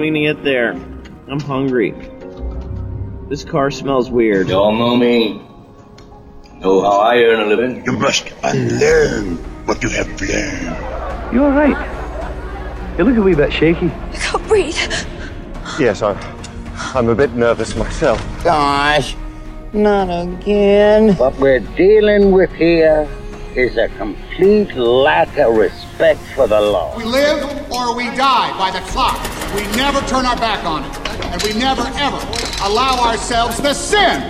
I'm gonna get there. I'm hungry. This car smells weird. Y'all know me. Know how I earn a living. You must unlearn what you have learned. You all right? You look a wee bit shaky. I can't breathe. Yes, I'm a bit nervous myself. Gosh, not again. What we're dealing with here is a complete lack of respect for the law. We live or we die by the clock. We never turn our back on it. And we never, ever allow ourselves the sin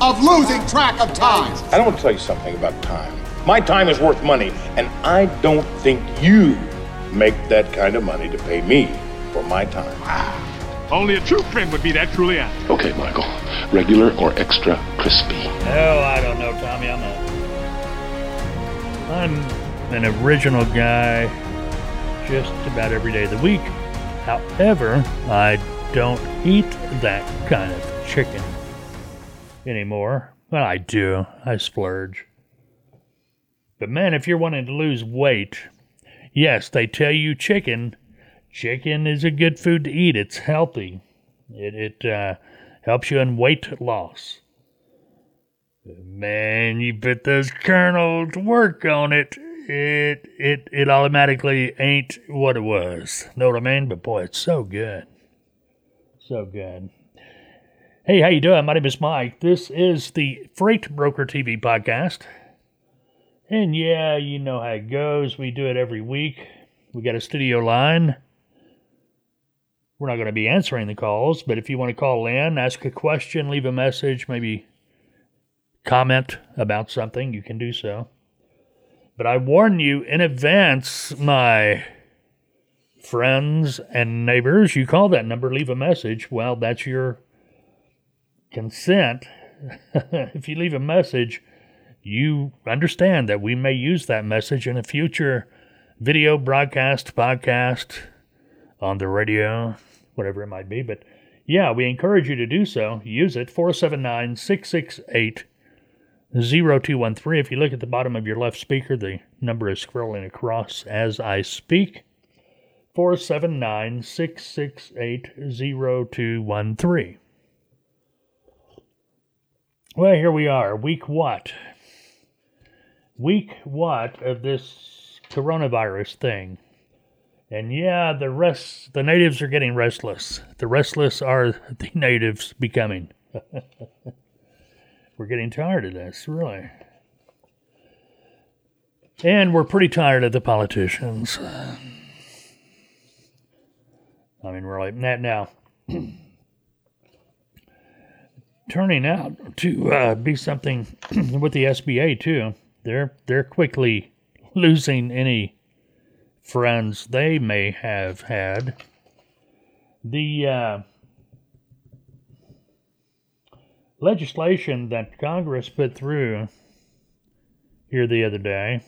of losing track of time. I don't tell you something about time. My time is worth money, and I don't think you make that kind of money to pay me for my time. Wow. Only a true friend would be that truly honest. Okay, Michael. Regular or extra crispy? Oh, I don't know, Tommy. I'm an original guy just about every day of the week. However, I don't eat that kind of chicken anymore. Well, I do. I splurge. But man, if you're wanting to lose weight, yes, they tell you chicken. Chicken is a good food to eat. It's healthy. It helps you in weight loss. Man, you put those kernels to work on it. It automatically ain't what it was. Know what I mean? But boy, it's so good. So good. Hey, how you doing? My name is Mike. This is the Freight Broker TV Podcast. And yeah, you know how it goes. We do it every week. We got a studio line. We're not going to be answering the calls, but if you want to call in, ask a question, leave a message, maybe comment about something, you can do so. But I warn you in advance, my friends and neighbors, you call that number, leave a message. Well, that's your consent. If you leave a message, you understand that we may use that message in a future video broadcast, podcast, on the radio, whatever it might be. But yeah, we encourage you to do so. Use it, 479-668-0213. If you look at the bottom of your left speaker, the number is scrolling across as I speak. 479-668-0213. Well, here we are. Week what? Week what of this coronavirus thing? And yeah, the natives are getting restless. The restless are the natives becoming. We're getting tired of this, really. And we're pretty tired of the politicians. I mean, really. Now, turning out to be something with the SBA, too. They're quickly losing any friends they may have had. The legislation that Congress put through here the other day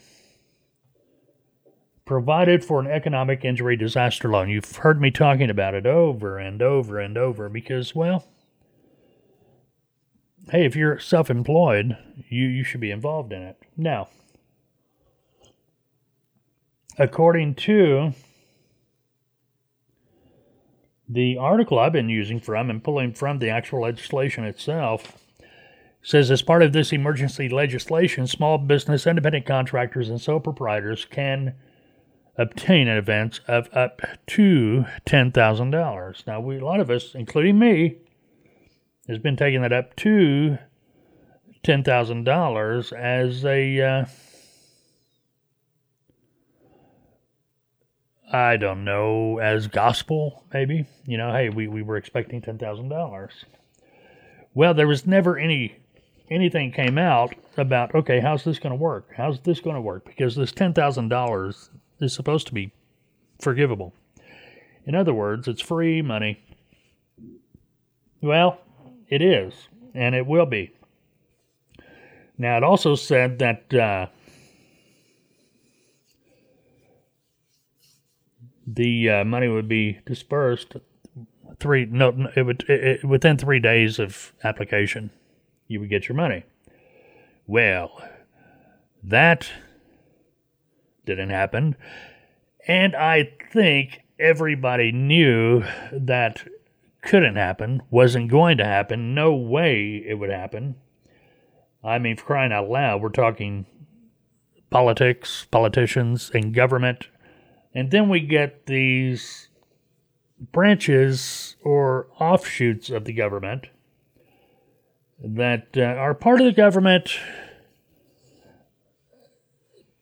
provided for an economic injury disaster loan. You've heard me talking about it over and over and over because, well, hey, if you're self-employed, you should be involved in it. Now, according to the article I've been using from and pulling from the actual legislation itself, says as part of this emergency legislation, small business, independent contractors, and sole proprietors can obtain an advance of up to $10,000. Now, a lot of us, including me, has been taking that up to $10,000 as a I don't know, as gospel, maybe. You know, hey, we were expecting $10,000. Well, there was never anything came out about, okay, how's this going to work? How's this going to work? Because this $10,000 is supposed to be forgivable. In other words, it's free money. Well, it is, and it will be. Now, it also said that the money would be dispersed within 3 days of application. You would get your money. Well, that didn't happen, and I think everybody knew that couldn't happen, wasn't going to happen, no way it would happen. I mean, for crying out loud, we're talking politics, politicians, and government. And then we get these branches or offshoots of the government that are part of the government,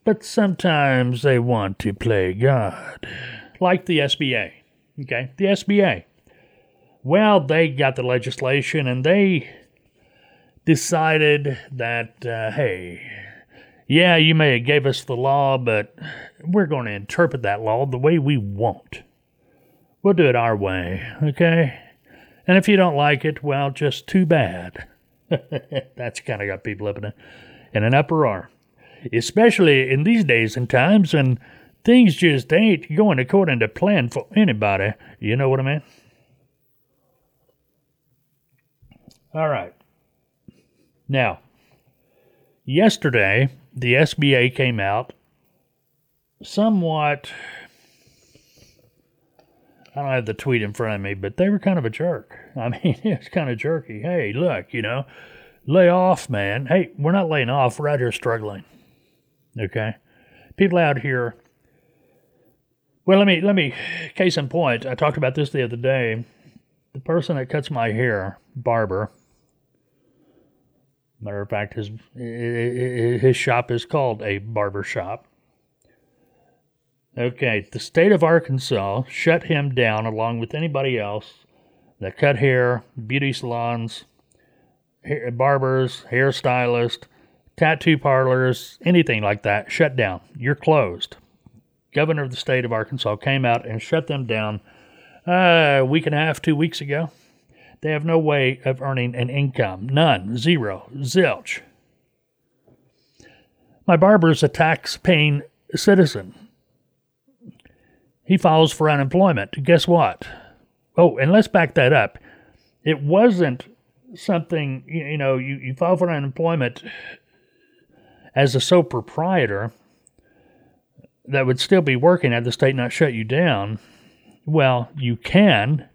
but sometimes they want to play God. Like the SBA, okay? The SBA. Well, they got the legislation and they decided that, hey, yeah, you may have gave us the law, but we're going to interpret that law the way we want. We'll do it our way, okay? And if you don't like it, well, just too bad. That's kind of got people up in an uproar, especially in these days and times when things just ain't going according to plan for anybody. You know what I mean? All right. Now, yesterday, the SBA came out somewhat, I don't have the tweet in front of me, but they were kind of a jerk. I mean, it's kind of jerky. Hey, look, you know, lay off, man. Hey, we're not laying off. We're out here struggling. Okay? People out here, well, let me, case in point, I talked about this the other day. The person that cuts my hair, barber, matter of fact, his shop is called a barber shop. Okay, the state of Arkansas shut him down along with anybody else that cut hair, beauty salons, barbers, hairstylists, tattoo parlors, anything like that, shut down. You're closed. Governor of the state of Arkansas came out and shut them down a week and a half, 2 weeks ago. They have no way of earning an income. None. Zero. Zilch. My barber's a tax-paying citizen. He files for unemployment. Guess what? Oh, and let's back that up. It wasn't something, you know, you file for unemployment as a sole proprietor that would still be working had the state not shut you down. Well, you can,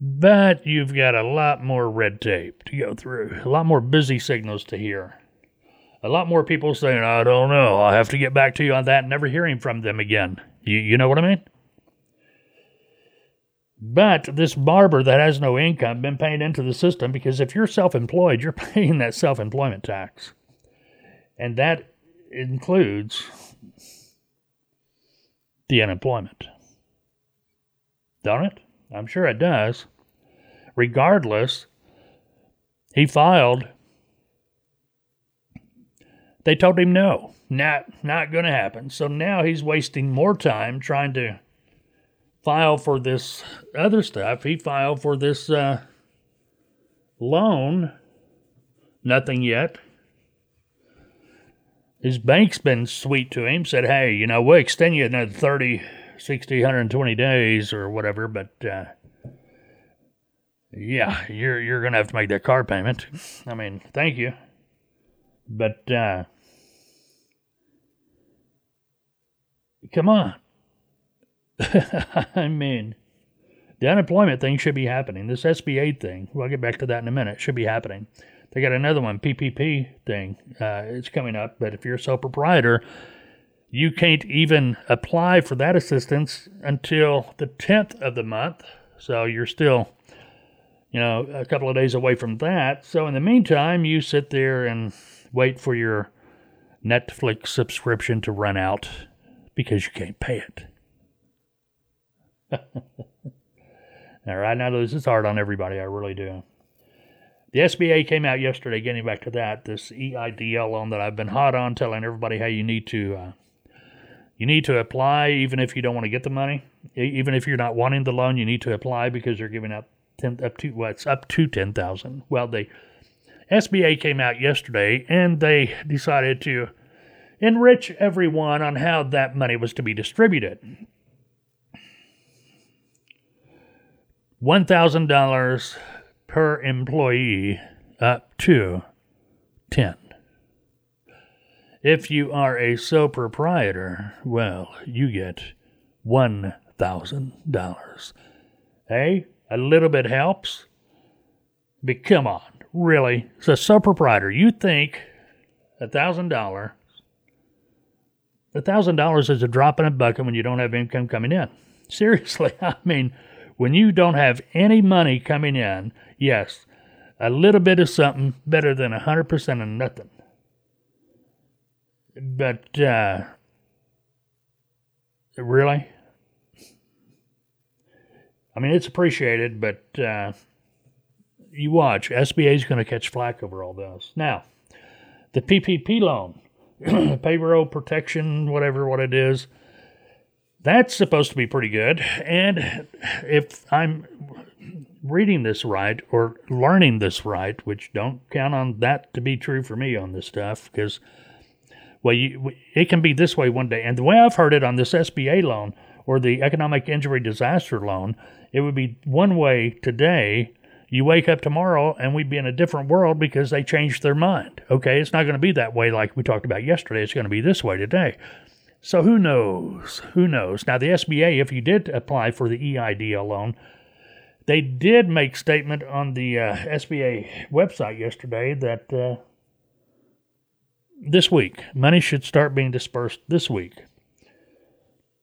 but you've got a lot more red tape to go through, a lot more busy signals to hear, a lot more people saying, I don't know, I'll have to get back to you on that, and never hearing from them again. You know what I mean? But this barber that has no income been paying into the system, because if you're self-employed, you're paying that self-employment tax. And that includes the unemployment. Don't it? I'm sure it does. Regardless, he filed. They told him no, not going to happen. So now he's wasting more time trying to file for this other stuff. He filed for this loan. Nothing yet. His bank's been sweet to him, said, hey, you know, we'll extend you another 30 60, 120 days or whatever, but yeah, you're going to have to make that car payment. I mean, thank you. But come on. I mean, the unemployment thing should be happening. This SBA thing, we'll get back to that in a minute, should be happening. They got another one, PPP thing. It's coming up, but if you're a sole proprietor, you can't even apply for that assistance until the 10th of the month. So you're still, you know, a couple of days away from that. So in the meantime, you sit there and wait for your Netflix subscription to run out because you can't pay it. All right, now this is hard on everybody. I really do. The SBA came out yesterday, getting back to that, this EIDL loan that I've been hot on, telling everybody how you need to apply even if you don't want to get the money. Even if you're not wanting the loan, you need to apply because they're giving out up to $10,000. Well, the SBA came out yesterday and they decided to enrich everyone on how that money was to be distributed. $1,000 per employee up to 10. If you are a sole proprietor, well, you get $1,000 $5,000. Hey, a little bit helps. But come on, really? So, sub-proprietor, you think $1,000 is a drop in a bucket when you don't have income coming in. Seriously, I mean, when you don't have any money coming in, yes, a little bit of something better than 100% of nothing. But, really? I mean, it's appreciated, but you watch. SBA is going to catch flack over all this. Now, the PPP loan, payroll protection, whatever what it is, that's supposed to be pretty good. And if I'm reading this right or learning this right, which don't count on that to be true for me on this stuff, because, well, it can be this way one day. And the way I've heard it on this SBA loan or the economic injury disaster loan, it would be one way today. You wake up tomorrow and we'd be in a different world because they changed their mind. Okay, it's not going to be that way like we talked about yesterday. It's going to be this way today. So who knows? Who knows? Now, the SBA, if you did apply for the EIDL loan, they did make statement on the SBA website yesterday that this week, money should start being dispersed this week.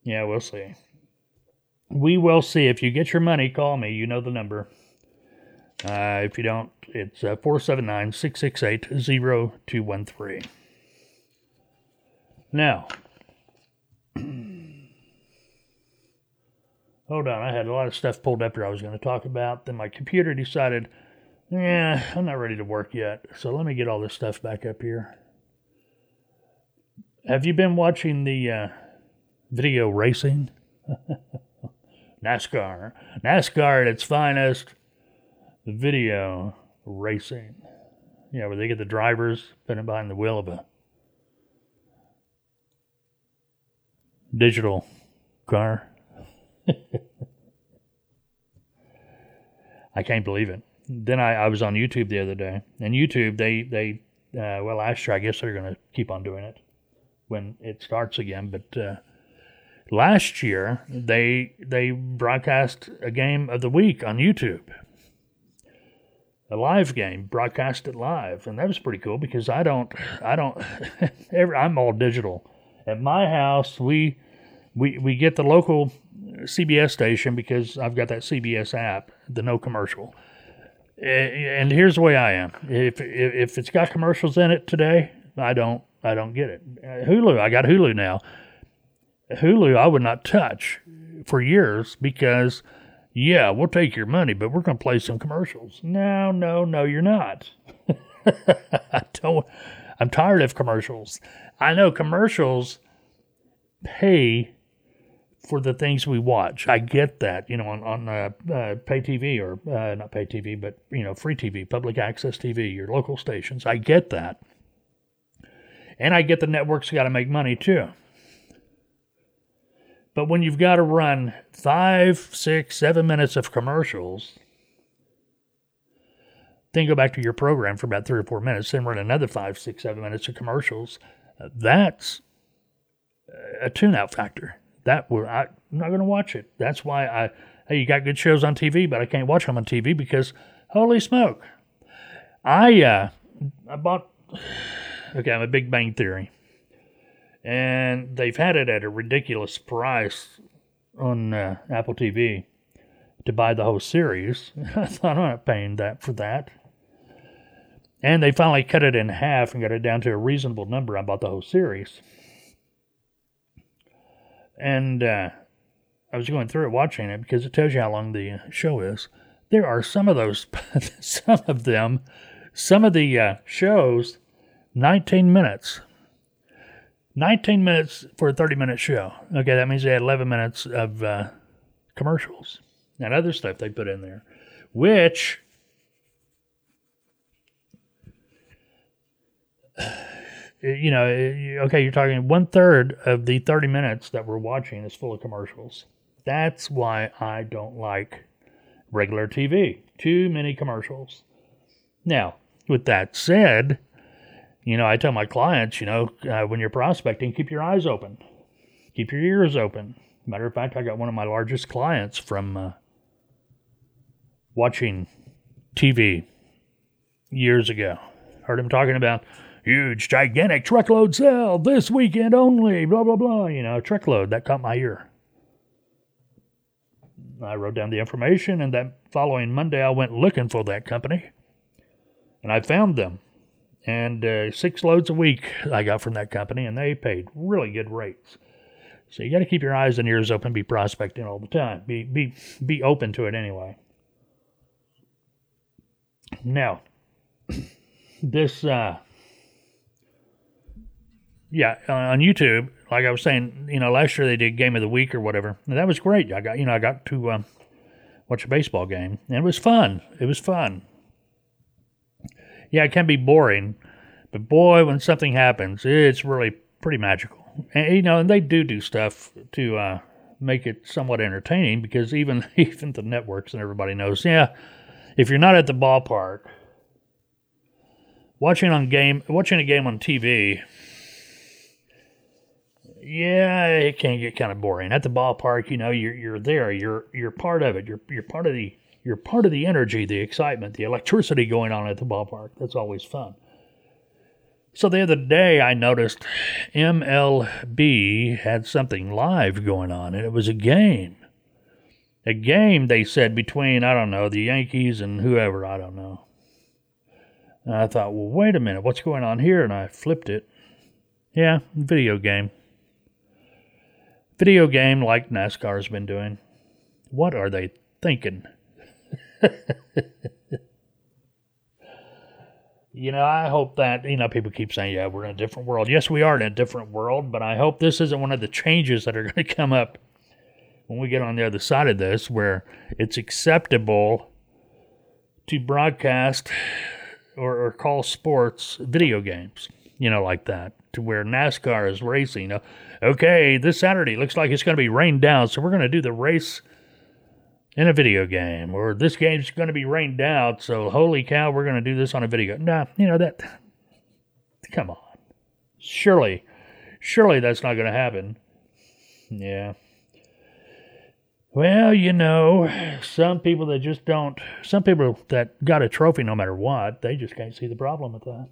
Yeah, we'll see. We will see. If you get your money, call me. You know the number. If you don't, it's 479-668-0213. Now, hold on. I had a lot of stuff pulled up here I was going to talk about. Then my computer decided, I'm not ready to work yet. So let me get all this stuff back up here. Have you been watching the video racing? NASCAR. NASCAR at its finest. Video racing. Yeah, where they get the drivers putting behind the wheel of a digital car. I can't believe it. Then I was on YouTube the other day. And YouTube, they last year, I guess they're going to keep on doing it when it starts again. But last year, they broadcast a game of the week on YouTube. A live game, broadcast it live, and that was pretty cool because I don't. I'm all digital. At my house, we get the local CBS station because I've got that CBS app, the no commercial. And here's the way I am: if it's got commercials in it today, I don't get it. Hulu, I got Hulu now. Hulu, I would not touch for years because. Yeah, we'll take your money, but we're going to play some commercials. No, you're not. I'm tired of commercials. I know commercials pay for the things we watch. I get that, on pay TV or not pay TV, but, free TV, public access TV, your local stations. I get that. And I get the networks got to make money, too. But when you've got to run 5, 6, 7 minutes of commercials, then go back to your program for about 3 or 4 minutes, then run another 5, 6, 7 minutes of commercials, that's a tune-out factor. I'm not going to watch it. That's why you got good shows on TV, but I can't watch them on TV because, holy smoke. I'm a Big Bang Theory. And they've had it at a ridiculous price on Apple TV to buy the whole series. I thought, I'm not paying that for that. And they finally cut it in half and got it down to a reasonable number. I bought the whole series. And I was going through it, watching it, because it tells you how long the show is. There are some of those, some of the shows, 19 minutes. 19 minutes for a 30-minute show. Okay, that means they had 11 minutes of commercials and other stuff they put in there, which you're talking 1/3 of the 30 minutes that we're watching is full of commercials. That's why I don't like regular TV. Too many commercials. Now, with that said, I tell my clients, when you're prospecting, keep your eyes open. Keep your ears open. Matter of fact, I got one of my largest clients from watching TV years ago. Heard him talking about huge, gigantic truckload sale this weekend only, blah, blah, blah. You know, truckload, that caught my ear. I wrote down the information, and that following Monday, I went looking for that company. And I found them. And 6 loads a week I got from that company, and they paid really good rates. So you got to keep your eyes and ears open, be prospecting all the time. Be open to it anyway. Now, this, on YouTube, like I was saying, you know, last year they did Game of the Week or whatever. And that was great. I got to watch a baseball game, and it was fun. Yeah, it can be boring, but boy, when something happens, it's really pretty magical. And, you know, and they do stuff to make it somewhat entertaining, because even the networks and everybody knows, if you're not at the ballpark, watching a game on TV, it can get kind of boring. At the ballpark, you know, you're there, you're part of it, you're part of the energy, the excitement, the electricity going on at the ballpark. That's always fun. So the other day I noticed MLB had something live going on, and it was a game. A game, they said, between, I don't know, the Yankees and whoever, I don't know. And I thought, well, wait a minute, what's going on here? And I flipped it. Yeah, video game. Video game like NASCAR's been doing. What are they thinking? You know, I hope that, you know, people keep saying, yeah, we're in a different world. Yes, we are in a different world, but I hope this isn't one of the changes that are going to come up when we get on the other side of this, where it's acceptable to broadcast or call sports video games, you know, like that, to where NASCAR is racing. Okay, this Saturday looks like it's going to be rained down, so we're going to do the race in a video game, or this game's going to be rained out, so holy cow, we're going to do this on a video. Nah, you know, that, come on. Surely that's not going to happen. Yeah. Well, you know, some people that got a trophy no matter what, they just can't see the problem with that.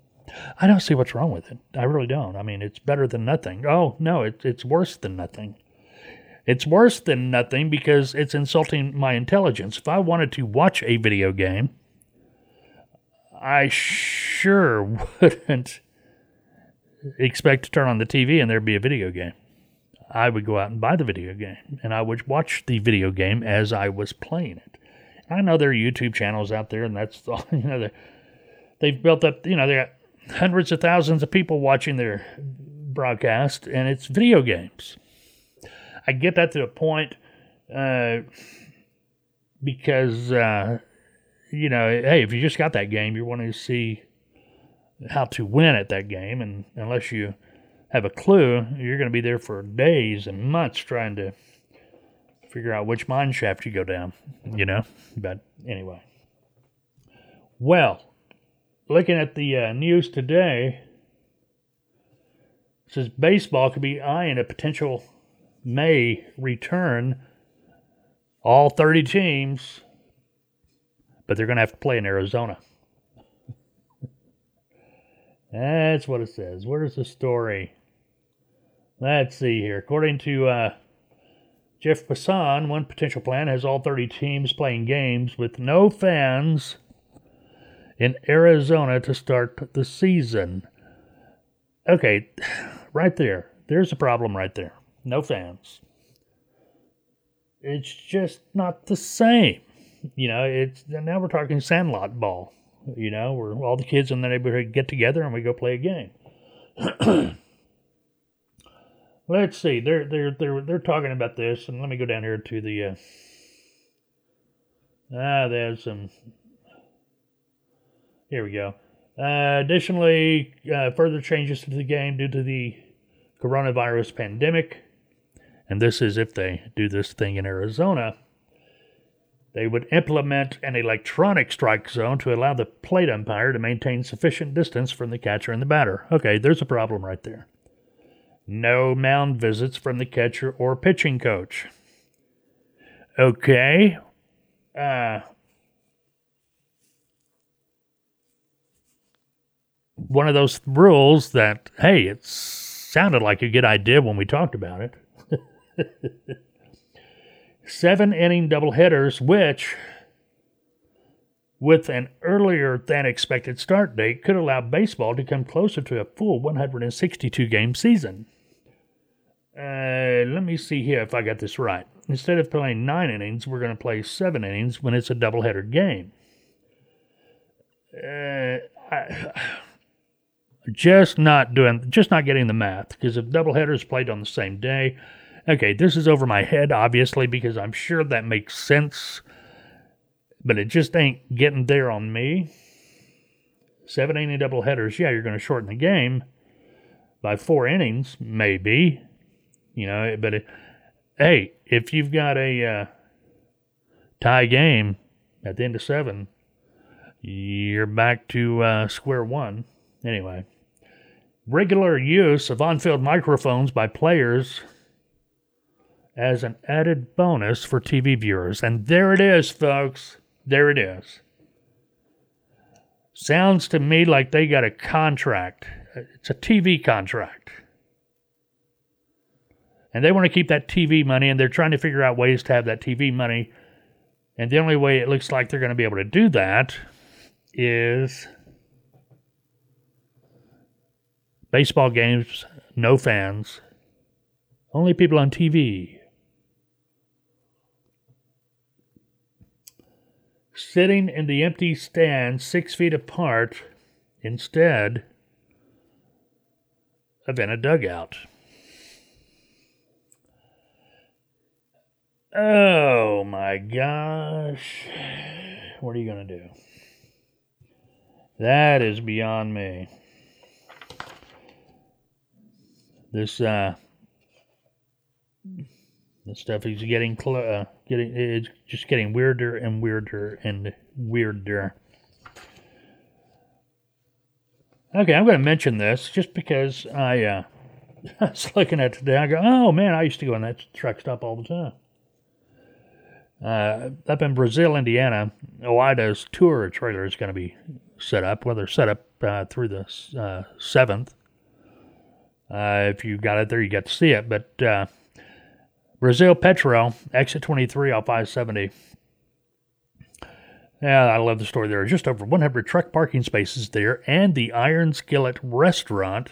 I don't see what's wrong with it. I really don't. I mean, it's better than nothing. Oh, no, it's worse than nothing. It's worse than nothing because it's insulting my intelligence. If I wanted to watch a video game, I sure wouldn't expect to turn on the TV and there'd be a video game. I would go out and buy the video game, and I would watch the video game as I was playing it. I know there are YouTube channels out there, and that's all, you know, they've built up, you know, they got hundreds of thousands of people watching their broadcast, and it's video games. I get that to a point because, you know, hey, if you just got that game, you want to see how to win at that game. And unless you have a clue, you're going to be there for days and months trying to figure out which mine shaft you go down, you know. But anyway. Well, looking at the news today, it says baseball could be eyeing a potential may return all 30 teams, but they're going to have to play in Arizona. That's what it says. Where's the story? Let's see here. According to Jeff Passan, one potential plan has all 30 teams playing games with no fans in Arizona to start the season. Okay, right there. There's a problem right there. No fans. It's just not the same. You know, now we're talking sandlot ball, you know, where all the kids in the neighborhood get together and we go play a game. Let's see. They're talking about this, and let me go down here to the there's some. Here we go. Additionally, further changes to the game due to the coronavirus pandemic. And this is if they do this thing in Arizona. They would implement an electronic strike zone to allow the plate umpire to maintain sufficient distance from the catcher and the batter. Okay, there's a problem right there. No mound visits from the catcher or pitching coach. Okay. One of those rules that, hey, it sounded like a good idea when we talked about it. 7-inning doubleheaders, which, with an earlier-than-expected start date, could allow baseball to come closer to a full 162-game season. Let me see here if I got this right. Instead of playing 9 innings, we're going to play 7 innings when it's a doubleheader game. Just not getting the math, because if doubleheaders played on the same day, okay, this is over my head, obviously, because I'm sure that makes sense, but it just ain't getting there on me. 7 inning doubleheaders, yeah, you're going to shorten the game by 4 innings, maybe, you know. But hey, if you've got a tie game at the end of 7, you're back to square one. Anyway, regular use of on-field microphones by players as an added bonus for TV viewers. And there it is, folks. There it is. Sounds to me like they got a contract. It's a TV contract. And they want to keep that TV money, and they're trying to figure out ways to have that TV money. And the only way it looks like they're going to be able to do that is baseball games, no fans, only people on TV. Sitting in the empty stand 6 feet apart instead of in a dugout. Oh my gosh. What are you going to do? That is beyond me. This stuff is getting weirder and weirder and weirder. Okay, I'm going to mention this just because I was looking at it today. I go, oh man, I used to go in that truck stop all the time. Up in Brazil, Indiana, OIDA's tour trailer is going to be set up. Well, they're set up through the 7th. If you got it there, you got to see it. But Brazil, Petro, exit 23 off I-70. Yeah, I love the story there. Just over 100 truck parking spaces there, and the Iron Skillet restaurant.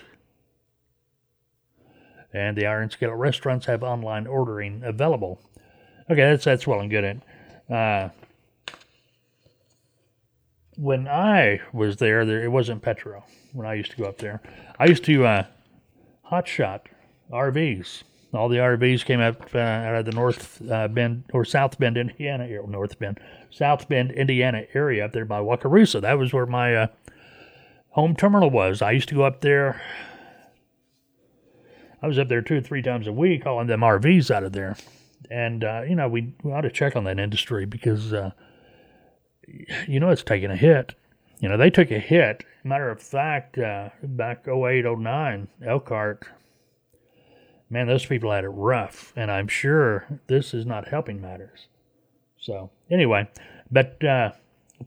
And the Iron Skillet restaurants have online ordering available. Okay, that's well and good. When I was there, it wasn't Petro when I used to go up there. I used to hotshot RVs. All the RVs came up out of the South Bend, Indiana area up there by Wakarusa. That was where my home terminal was. I used to go up there. I was up there 2 or 3 times a week hauling them RVs out of there. And, we ought to check on that industry because, it's taking a hit. You know, they took a hit. Matter of fact, back 08, 09, Elkhart, man, those people had it rough. And I'm sure this is not helping matters. So, anyway, but the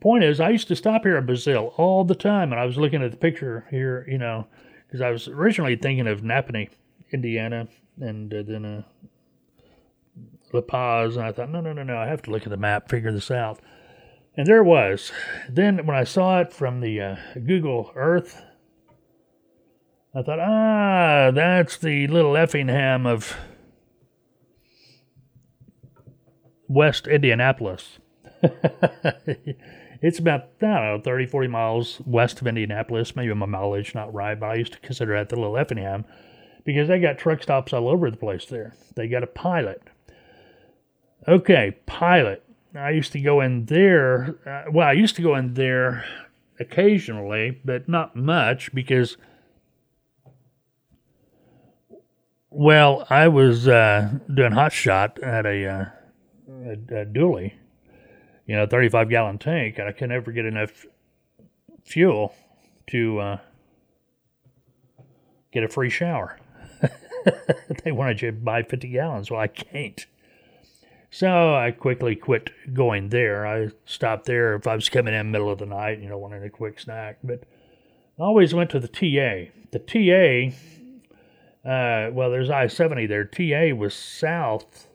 point is, I used to stop here in Brazil all the time. And I was looking at the picture here, because I was originally thinking of Napanee, Indiana, and then... La Paz, and I thought, no, I have to look at the map, figure this out. And there it was. Then when I saw it from the Google Earth, I thought, that's the little Effingham of West Indianapolis. It's about, 30, 40 miles west of Indianapolis. Maybe my mileage not right, but I used to consider that the little Effingham because they got truck stops all over the place there. They got a Pilot. Okay, Pilot. I used to go in there. I used to go in there occasionally, but not much because, I was doing hot shot at a dually, 35-gallon tank, and I could never get enough fuel to get a free shower. They wanted you to buy 50 gallons. Well, I can't. So I quickly quit going there. I stopped there if I was coming in the middle of the night, you know, wanting a quick snack. But I always went to the TA. The TA, well, there's I-70 there. TA was south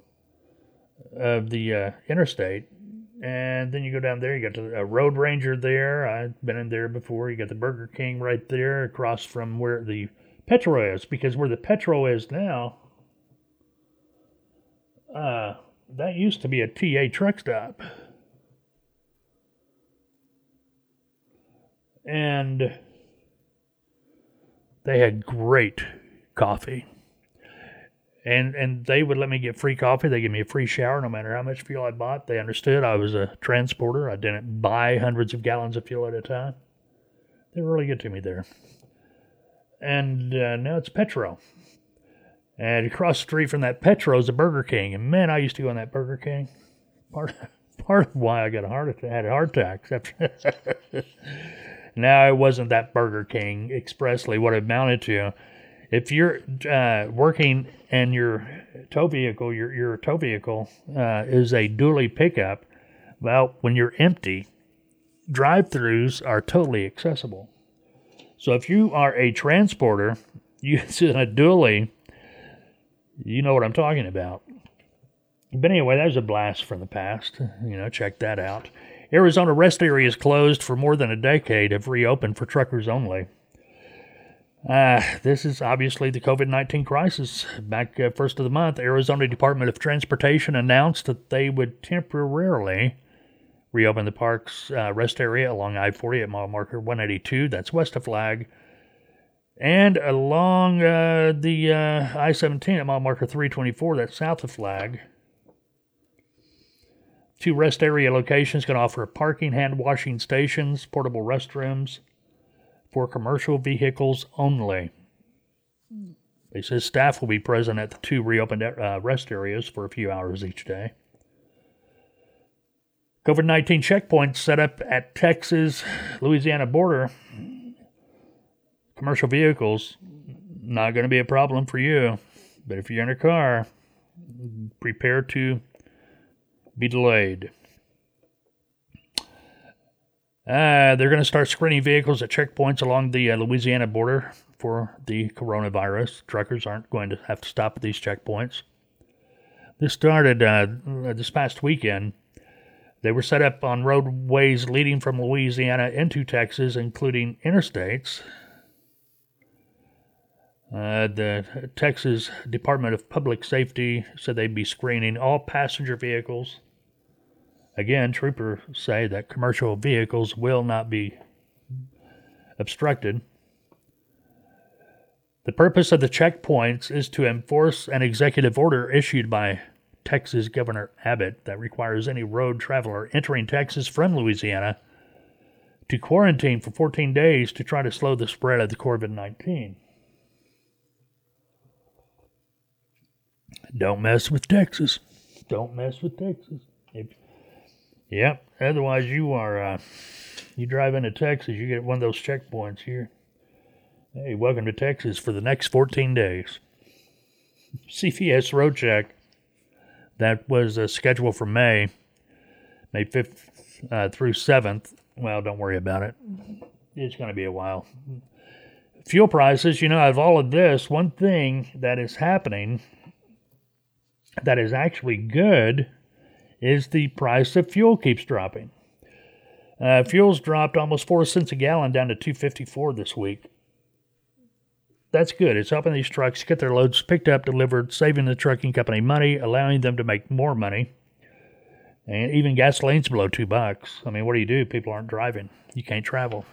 of the interstate. And then you go down there, you got the Road Ranger there. I've been in there before. You got the Burger King right there across from where the Petro is. Because where the Petro is now, that used to be a TA truck stop. And they had great coffee. And they would let me get free coffee. They gave me a free shower no matter how much fuel I bought. They understood I was a transporter. I didn't buy hundreds of gallons of fuel at a time. They were really good to me there. And now it's Petro. And across the street from that Petro is a Burger King. And man, I used to go in that Burger King. Part of why I got had a heart attack. After now, it wasn't that Burger King expressly what it amounted to. If you're working and your tow vehicle is a dually pickup, well, when you're empty, drive-thrus are totally accessible. So if you are a transporter, you sit in a dually, you know what I'm talking about. But anyway, that was a blast from the past. You know, check that out. Arizona rest areas closed for more than a decade have reopened for truckers only. This is obviously the COVID-19 crisis. Back first of the month, Arizona Department of Transportation announced that they would temporarily reopen the park's rest area along I-40 at mile marker 182, that's west of Flag, and along the I-17 at mile marker 324, that's south of Flag. Two rest area locations can offer parking, hand-washing stations, portable restrooms, for commercial vehicles only. They says staff will be present at the two reopened rest areas for a few hours each day. COVID-19 checkpoints set up at Texas-Louisiana border. Commercial vehicles, not going to be a problem for you. But if you're in a car, prepare to be delayed. They're going to start screening vehicles at checkpoints along the Louisiana border for the coronavirus. Truckers aren't going to have to stop at these checkpoints. This started this past weekend. They were set up on roadways leading from Louisiana into Texas, including interstates. The Texas Department of Public Safety said they'd be screening all passenger vehicles. Again, troopers say that commercial vehicles will not be obstructed. The purpose of the checkpoints is to enforce an executive order issued by Texas Governor Abbott that requires any road traveler entering Texas from Louisiana to quarantine for 14 days to try to slow the spread of the COVID-19. Don't mess with Texas. Don't mess with Texas. Yep. Otherwise, you are, you drive into Texas, you get one of those checkpoints here. Hey, welcome to Texas for the next 14 days. CVS Road Check, that was scheduled for May 5th through 7th. Well, don't worry about it. It's going to be a while. Fuel prices, you know, out of all of this, one thing that is happening that is actually good is the price of fuel keeps dropping. Fuel's dropped almost 4 cents a gallon down to $2.54 this week. That's good. It's helping these trucks get their loads picked up, delivered, saving the trucking company money, allowing them to make more money. And even gasoline's below $2. I mean, what do you do? People aren't driving. You can't travel.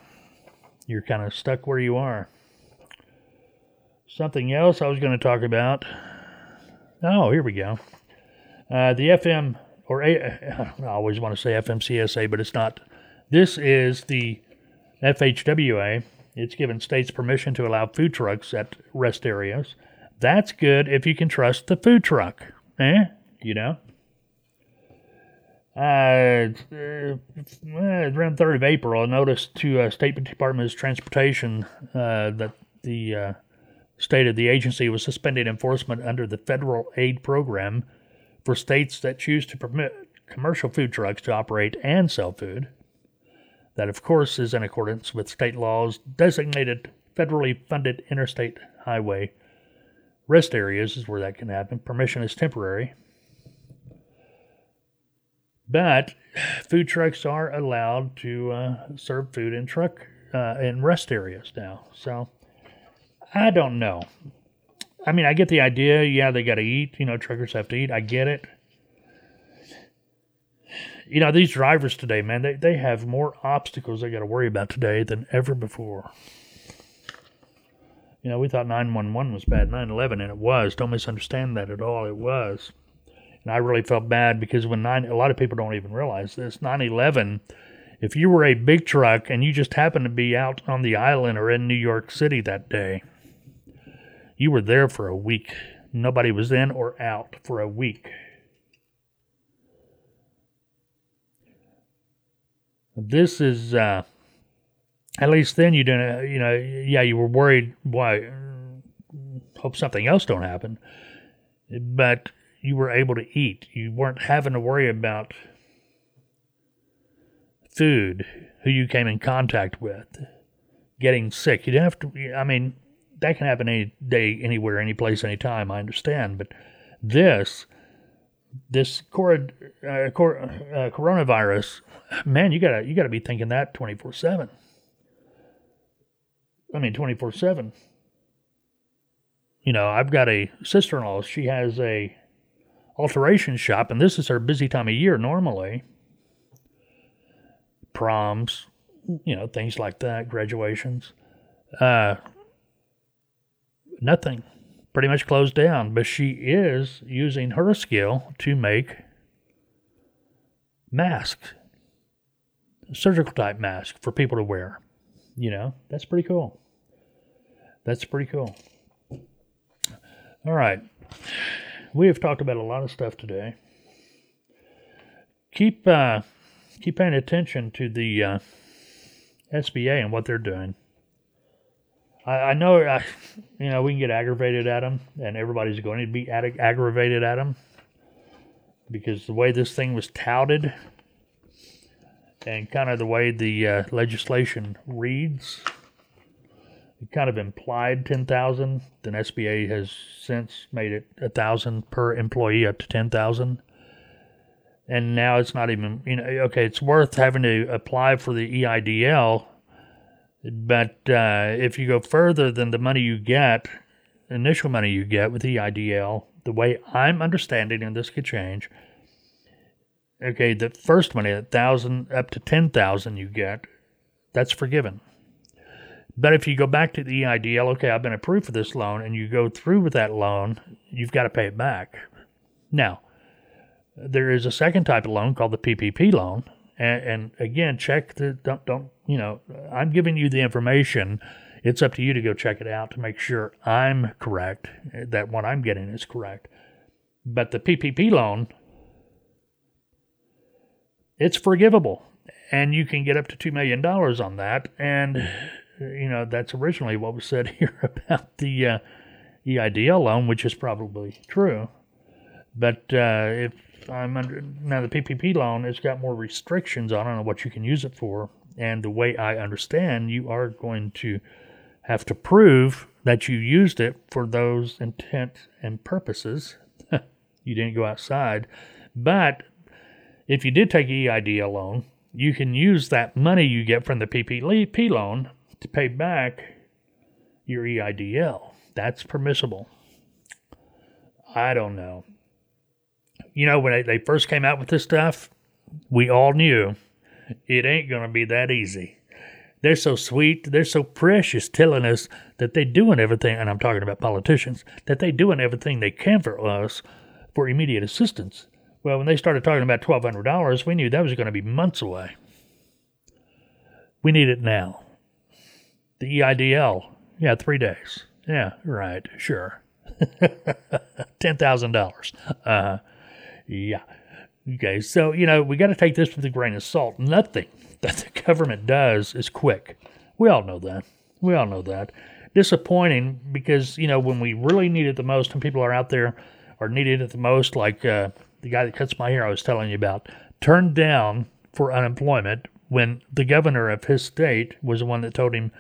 You're kind of stuck where you are. Something else I was going to talk about. Oh, here we go. The FM... Or I always want to say FMCSA, but it's not. This is the FHWA. It's given states permission to allow food trucks at rest areas. That's good if you can trust the food truck, you know. Around the 3rd of April, I noticed to State Department of Transportation that the stated the agency was suspending enforcement under the federal aid program for states that choose to permit commercial food trucks to operate and sell food. That, of course, is in accordance with state laws designated federally funded interstate highway rest areas is where that can happen. Permission is temporary. But food trucks are allowed to serve food in truck in rest areas now. So I don't know. I mean, I get the idea. Yeah, they got to eat. You know, truckers have to eat. I get it. You know, these drivers today, man, they have more obstacles they got to worry about today than ever before. You know, we thought 911 was bad, 9/11, and it was. Don't misunderstand that at all. It was. And I really felt bad because when a lot of people don't even realize this, 9/11, if you were a big truck and you just happened to be out on the island or in New York City that day, you were there for a week. Nobody was in or out for a week. This is, at least then you didn't, you know, yeah, you were worried, why, hope something else don't happen. But you were able to eat. You weren't having to worry about food, who you came in contact with, getting sick. You didn't have to, I mean, that can happen any day, anywhere, any place, any time, I understand. But this coronavirus, man, you gotta be thinking that 24/7. I mean, 24/7. You know, I've got a sister-in-law. She has a alteration shop, and this is her busy time of year normally. Proms, you know, things like that, graduations. Nothing. Pretty much closed down, but she is using her skill to make masks, surgical type masks for people to wear. You know, that's pretty cool. That's pretty cool. All right. We have talked about a lot of stuff today. Keep paying attention to the SBA and what they're doing. I know, you know, we can get aggravated at them, and everybody's going to be aggravated at them because the way this thing was touted and kind of the way the legislation reads, it kind of implied 10,000. Then SBA has since made it 1,000 per employee up to 10,000. And now it's not even, you know, okay, it's worth having to apply for the EIDL, but if you go further than the money you get, initial money you get with EIDL, the way I'm understanding, and this could change, okay, the first money, $1,000 up to $10,000 you get, that's forgiven. But if you go back to the EIDL, okay, I've been approved for this loan, and you go through with that loan, you've got to pay it back. Now, there is a second type of loan called the PPP loan. And again, check the, don't, you know, I'm giving you the information. It's up to you to go check it out to make sure I'm correct, that what I'm getting is correct. But the PPP loan, it's forgivable. And you can get up to $2 million on that. And, you know, that's originally what was said here about the EIDL loan, which is probably true. But if I'm under, now the PPP loan, it's got more restrictions on what you can use it for. And the way I understand, you are going to have to prove that you used it for those intent and purposes. You didn't go outside. But if you did take an EIDL loan, you can use that money you get from the PPP loan to pay back your EIDL. That's permissible. I don't know. You know, when they first came out with this stuff, we all knew it ain't going to be that easy. They're so sweet, they're so precious telling us that they're doing everything, and I'm talking about politicians, that they're doing everything they can for us for immediate assistance. Well, when they started talking about $1,200, we knew that was going to be months away. We need it now. The EIDL, yeah, 3 days. Yeah, right, sure. $10,000. Yeah. Okay, so, you know, we got to take this with a grain of salt. Nothing that the government does is quick. We all know that. disappointing because, you know, when we really need it the most, when people are out there or needed it the most, like the guy that cuts my hair I was telling you about, turned down for unemployment when the governor of his state was the one that told him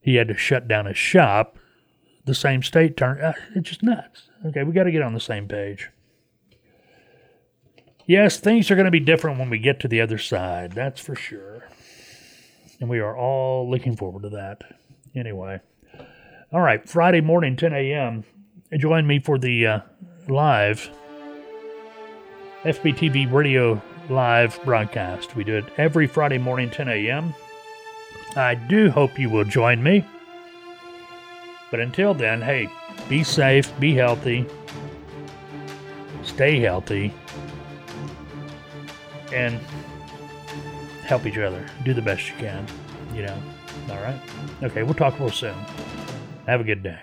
he had to shut down his shop. The same state turned, it's just nuts. Okay, we got to get on the same page. Yes, things are going to be different when we get to the other side. That's for sure. And we are all looking forward to that. Anyway. All right, Friday morning, 10 a.m., join me for the live FBTV radio live broadcast. We do it every Friday morning, 10 a.m. I do hope you will join me. But until then, hey, be safe, be healthy, stay healthy, and help each other. Do the best you can, you know. All right? Okay, we'll talk real soon. Have a good day.